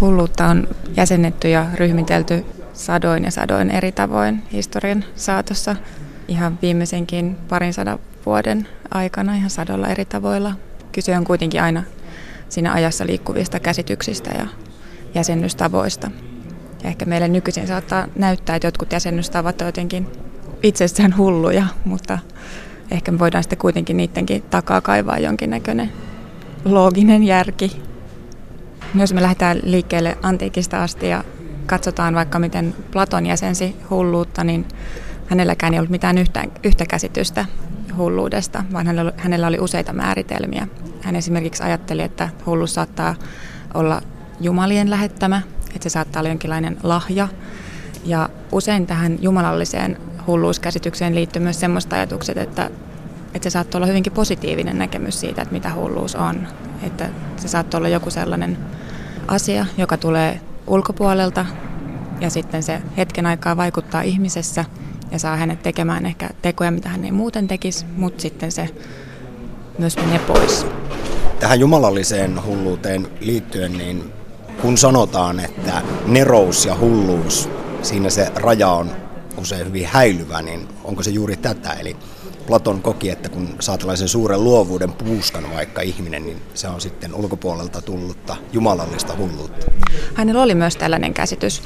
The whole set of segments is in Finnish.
Hulluutta on jäsennetty ja ryhmitelty sadoin ja sadoin eri tavoin historian saatossa. Ihan viimeisenkin 200 vuoden aikana ihan 100 eri tavoilla. Kyse on kuitenkin aina siinä ajassa liikkuvista käsityksistä ja jäsennystavoista. Ja ehkä meille nykyisin saattaa näyttää, että jotkut jäsennystavat ovat jotenkin itsessään hulluja, mutta ehkä me voidaan sitten kuitenkin niidenkin takaa kaivaa jonkinnäköinen looginen järki. Jos me lähdetään liikkeelle antiikista asti ja katsotaan vaikka miten Platon jäsensi hulluutta, niin hänelläkään ei ollut mitään yhtä käsitystä hulluudesta, vaan hänellä oli useita määritelmiä. Hän esimerkiksi ajatteli, että hulluus saattaa olla jumalien lähettämä, että se saattaa olla jonkinlainen lahja. Ja usein tähän jumalalliseen hulluuskäsitykseen liittyy myös semmoista ajatukset, että se saattaa olla hyvinkin positiivinen näkemys siitä, että mitä hulluus on. Että se saattaa olla joku sellainen asia, joka tulee ulkopuolelta ja sitten se hetken aikaa vaikuttaa ihmisessä ja saa hänet tekemään ehkä tekoja, mitä hän ei muuten tekisi, mutta sitten se myös menee pois. Tähän jumalalliseen hulluuteen liittyen, niin kun sanotaan, että nerous ja hulluus, siinä se raja on usein hyvin häilyvä, niin onko se juuri tätä? Eli Platon koki, että kun saa tällaisen suuren luovuuden puuskan vaikka ihminen, niin se on sitten ulkopuolelta tullutta jumalallista hulluutta. Hänellä oli myös tällainen käsitys,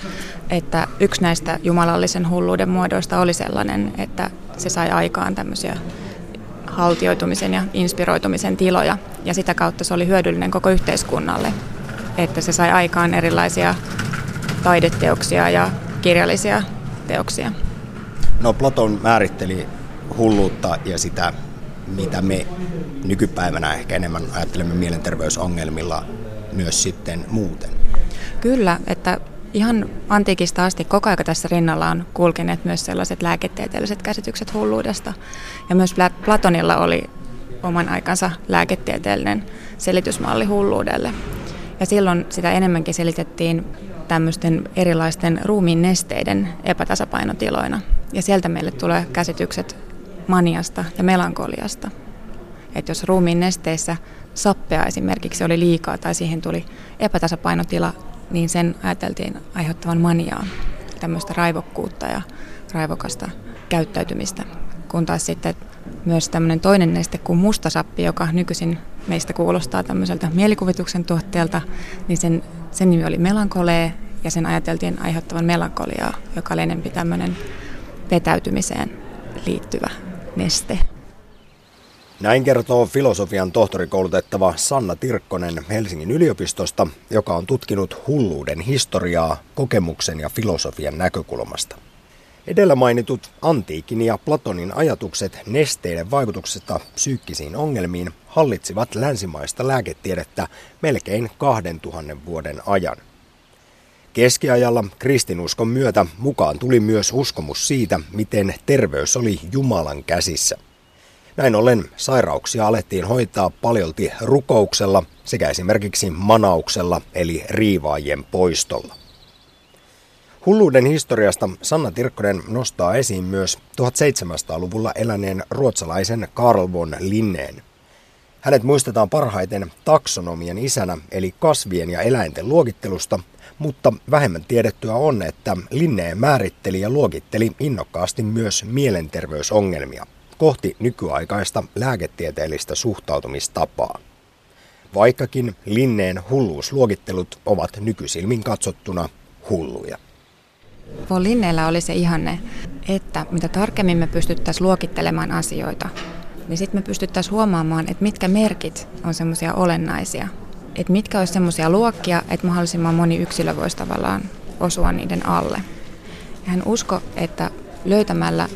että yksi näistä jumalallisen hulluuden muodoista oli sellainen, että se sai aikaan tämmöisiä haltioitumisen ja inspiroitumisen tiloja. Ja sitä kautta se oli hyödyllinen koko yhteiskunnalle, että se sai aikaan erilaisia taideteoksia ja kirjallisia teoksia. No Platon määritteli hulluutta ja sitä, mitä me nykypäivänä ehkä enemmän ajattelemme mielenterveysongelmilla myös sitten muuten. Kyllä, että ihan antiikista asti koko ajan tässä rinnalla on kulkeneet myös sellaiset lääketieteelliset käsitykset hulluudesta. Ja myös Platonilla oli oman aikansa lääketieteellinen selitysmalli hulluudelle. Ja silloin sitä enemmänkin selitettiin tämmöisten erilaisten ruumiin nesteiden epätasapainotiloina. Ja sieltä meille tulee käsitykset maniasta ja melankoliasta. Että jos ruumiin nesteissä sappea esimerkiksi oli liikaa tai siihen tuli epätasapainotila, niin sen ajateltiin aiheuttavan maniaa, tämmöistä raivokkuutta ja raivokasta käyttäytymistä. Kun taas sitten myös tämmöinen toinen neste kuin mustasappi, joka nykyisin meistä kuulostaa tämmöiseltä mielikuvituksen tuotteelta, niin sen nimi oli melankolee ja sen ajateltiin aiheuttavan melankoliaa, joka oli enemmän tämmöinen vetäytymiseen liittyvä neste. Näin kertoo filosofian tohtorikoulutettava Sanna Tirkkonen Helsingin yliopistosta, joka on tutkinut hulluuden historiaa kokemuksen ja filosofian näkökulmasta. Edellä mainitut antiikin ja Platonin ajatukset nesteiden vaikutuksesta psyykkisiin ongelmiin hallitsivat länsimaista lääketiedettä melkein 2000 vuoden ajan. Keskiajalla kristinuskon myötä mukaan tuli myös uskomus siitä, miten terveys oli Jumalan käsissä. Näin ollen sairauksia alettiin hoitaa paljolti rukouksella sekä esimerkiksi manauksella eli riivaajien poistolla. Hulluuden historiasta Sanna Tirkkonen nostaa esiin myös 1700-luvulla eläneen ruotsalaisen Carl von Linnén. Hänet muistetaan parhaiten taksonomian isänä eli kasvien ja eläinten luokittelusta, mutta vähemmän tiedettyä on, että Linné määritteli ja luokitteli innokkaasti myös mielenterveysongelmia kohti nykyaikaista lääketieteellistä suhtautumistapaa. Vaikkakin Linnén hulluusluokittelut ovat nykysilmin katsottuna hulluja. Von Linnéllä oli se ihanne, että mitä tarkemmin me pystyttäisiin luokittelemaan asioita, niin sitten me pystyttäisiin huomaamaan, että mitkä merkit on semmoisia olennaisia. Että mitkä olisi semmoisia luokkia, että mahdollisimman moni yksilö voisi tavallaan osua niiden alle. Ja hän uskoi, että löytämällä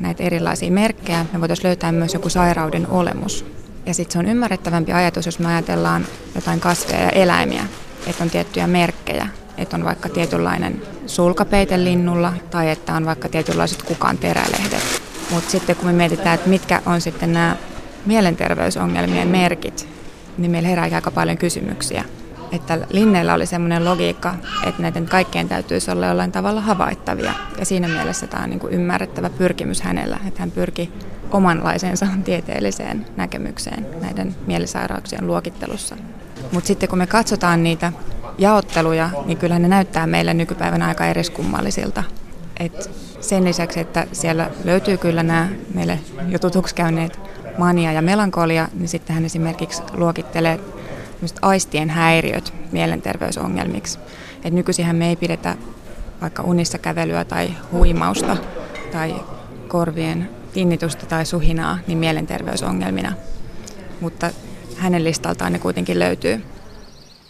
näitä erilaisia merkkejä me voitaisiin löytää myös joku sairauden olemus. Ja sitten se on ymmärrettävämpi ajatus, jos me ajatellaan jotain kasveja ja eläimiä, että on tiettyjä merkkejä. Että on vaikka tietynlainen sulkapeite linnulla tai että on vaikka tietynlaiset kukan terälehdet. Mutta sitten kun me mietitään, että mitkä on sitten nämä mielenterveysongelmien merkit, niin meillä herää aika paljon kysymyksiä. Että Linnéllä oli semmoinen logiikka, että näiden kaikkien täytyisi olla jollain tavalla havaittavia. Ja siinä mielessä tämä on niin kuin ymmärrettävä pyrkimys hänellä, että hän pyrki omanlaisensa tieteelliseen näkemykseen näiden mielisairauksien luokittelussa. Mutta sitten kun me katsotaan niitä jaotteluja, niin kyllähän ne näyttää meille nykypäivänä aika eriskummallisilta. Et sen lisäksi, että siellä löytyy kyllä nämä meille jo tutuksi käyneet mania ja melankolia, niin sitten hän esimerkiksi luokittelee aistien häiriöt mielenterveysongelmiksi. Et nykyisinhän me ei pidetä vaikka unissa kävelyä tai huimausta tai korvien tinnitusta tai suhinaa niin mielenterveysongelmina, mutta hänen listaltaan ne kuitenkin löytyy.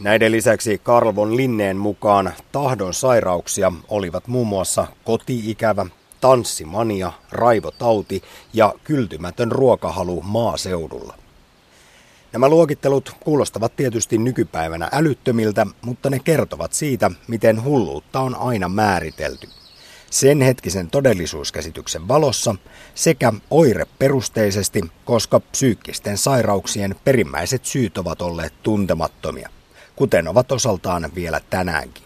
Näiden lisäksi Carl von Linnén mukaan tahdon sairauksia olivat muun muassa koti-ikävä, tanssimania, raivotauti ja kyltymätön ruokahalu maaseudulla. Nämä luokittelut kuulostavat tietysti nykypäivänä älyttömiltä, mutta ne kertovat siitä, miten hulluutta on aina määritelty. Sen hetkisen todellisuuskäsityksen valossa sekä oireperusteisesti, koska psyykkisten sairauksien perimmäiset syyt ovat olleet tuntemattomia, kuten ovat osaltaan vielä tänäänkin.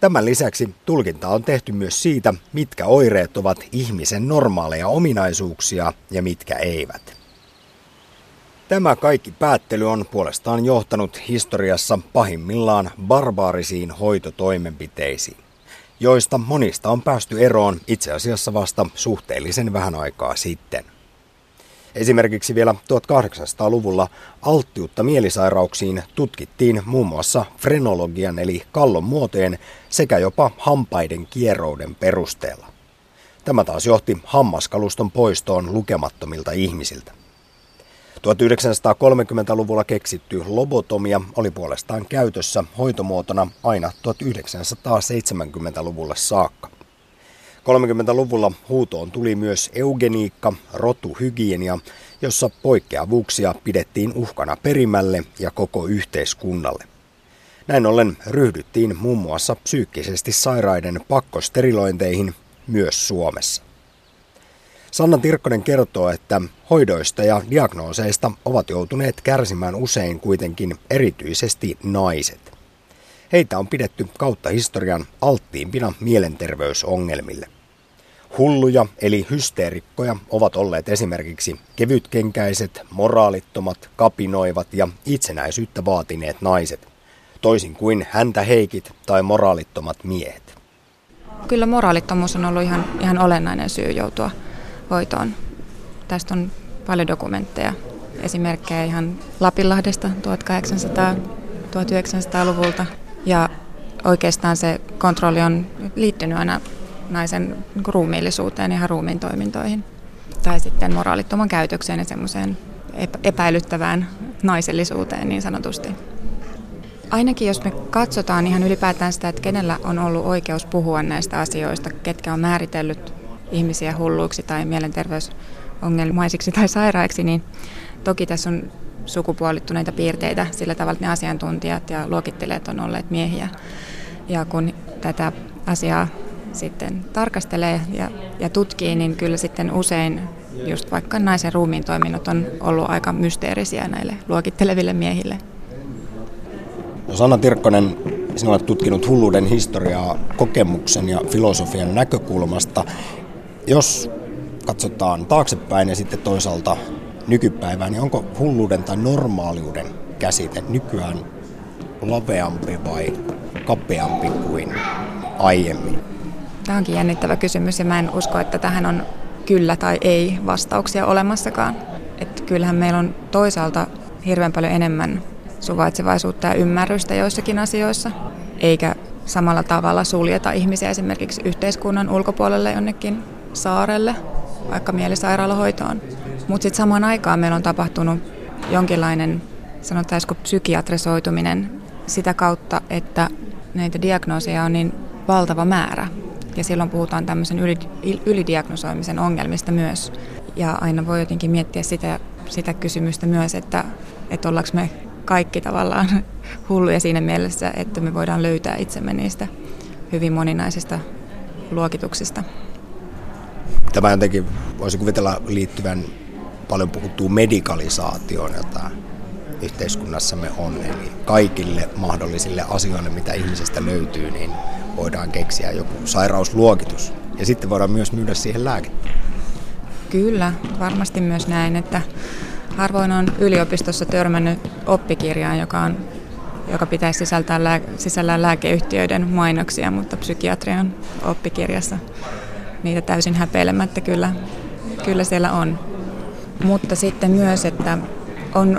Tämän lisäksi tulkinta on tehty myös siitä, mitkä oireet ovat ihmisen normaaleja ominaisuuksia ja mitkä eivät. Tämä kaikki päättely on puolestaan johtanut historiassa pahimmillaan barbaarisiin hoitotoimenpiteisiin, joista monista on päästy eroon itse asiassa vasta suhteellisen vähän aikaa sitten. Esimerkiksi vielä 1800-luvulla alttiutta mielisairauksiin tutkittiin muun muassa frenologian eli kallon muotojen sekä jopa hampaiden kierouden perusteella. Tämä taas johti hammaskaluston poistoon lukemattomilta ihmisiltä. 1930-luvulla keksitty lobotomia oli puolestaan käytössä hoitomuotona aina 1970-luvulle saakka. 30-luvulla huutoon tuli myös eugeniikka, rotuhygienia, jossa poikkeavuuksia pidettiin uhkana perimälle ja koko yhteiskunnalle. Näin ollen ryhdyttiin muun muassa psyykkisesti sairaiden pakkosterilointeihin myös Suomessa. Sanna Tirkkonen kertoo, että hoidoista ja diagnooseista ovat joutuneet kärsimään usein kuitenkin erityisesti naiset. Heitä on pidetty kautta historian alttiimpina mielenterveysongelmille. Hulluja eli hysteerikkoja ovat olleet esimerkiksi kevytkenkäiset, moraalittomat, kapinoivat ja itsenäisyyttä vaatineet naiset, toisin kuin häntäheikit tai moraalittomat miehet. Kyllä moraalittomuus on ollut ihan olennainen syy joutua hoitoon. Tästä on paljon dokumentteja, esimerkkejä ihan Lapinlahdesta 1800-1900-luvulta. Ja oikeastaan se kontrolli on liittynyt aina naisen ruumiillisuuteen ja ruumiin toimintoihin. Tai sitten moraalittoman käytökseen ja semmoiseen epäilyttävään naisellisuuteen niin sanotusti. Ainakin jos me katsotaan ihan ylipäätään sitä, että kenellä on ollut oikeus puhua näistä asioista, ketkä on määritellyt ihmisiä hulluiksi tai mielenterveysongelmaisiksi tai sairaiksi, niin toki tässä on sukupuolittuneita piirteitä sillä tavalla, että ne asiantuntijat ja luokittelijat on olleet miehiä. Ja kun tätä asiaa sitten tarkastelee ja tutkii, niin kyllä sitten usein just vaikka naisen ruumiin toiminnot on ollut aika mysteerisiä näille luokitteleville miehille. No Sanna Tirkkonen, sinä olet tutkinut hulluuden historiaa kokemuksen ja filosofian näkökulmasta. Jos katsotaan taaksepäin ja sitten toisaalta nykypäivään, niin onko hulluuden tai normaaliuden käsite nykyään laveampi vai kapeampi kuin aiemmin? Tämä onkin jännittävä kysymys ja mä en usko, että tähän on kyllä tai ei vastauksia olemassakaan. Että kyllähän meillä on toisaalta hirveän paljon enemmän suvaitsevaisuutta ja ymmärrystä joissakin asioissa, eikä samalla tavalla suljeta ihmisiä esimerkiksi yhteiskunnan ulkopuolelle jonnekin saarelle, vaikka mielisairaalahoitoon. Mutta sitten samaan aikaan meillä on tapahtunut jonkinlainen, sanotaanko psykiatrisoituminen sitä kautta, että näitä diagnooseja on niin valtava määrä. Ja silloin puhutaan tämmöisen ylidiagnosoimisen ongelmista myös. Ja aina voi jotenkin miettiä sitä kysymystä myös, että ollaanko me kaikki tavallaan hulluja siinä mielessä, että me voidaan löytää itsemme niistä hyvin moninaisista luokituksista. Tämä jotenkin voisi kuvitella liittyvän paljon puhuttuun medikalisaatioon, jota yhteiskunnassamme on. Eli kaikille mahdollisille asioille, mitä ihmisestä löytyy, niin voidaan keksiä joku sairausluokitus. Ja sitten voidaan myös myydä siihen lääkettä. Kyllä, varmasti myös näin, että harvoin on yliopistossa törmännyt oppikirjaan, joka on joka pitäisi sisällään lääkeyhtiöiden mainoksia, mutta psykiatrian oppikirjassa niitä täysin häpeilemättä kyllä siellä on. Mutta sitten myös, että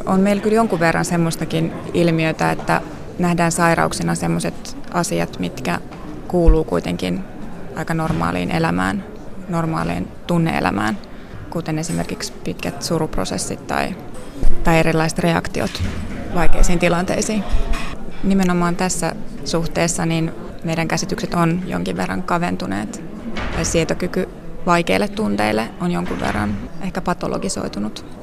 on meillä kyllä jonkun verran semmoistakin ilmiötä, että nähdään sairauksina semmoiset asiat, mitkä kuuluu kuitenkin aika normaaliin elämään, normaaliin tunne-elämään, kuten esimerkiksi pitkät suruprosessit tai erilaiset reaktiot vaikeisiin tilanteisiin. Nimenomaan tässä suhteessa niin meidän käsitykset on jonkin verran kaventuneet. Sietokyky vaikeille tunteille on jonkun verran ehkä patologisoitunut.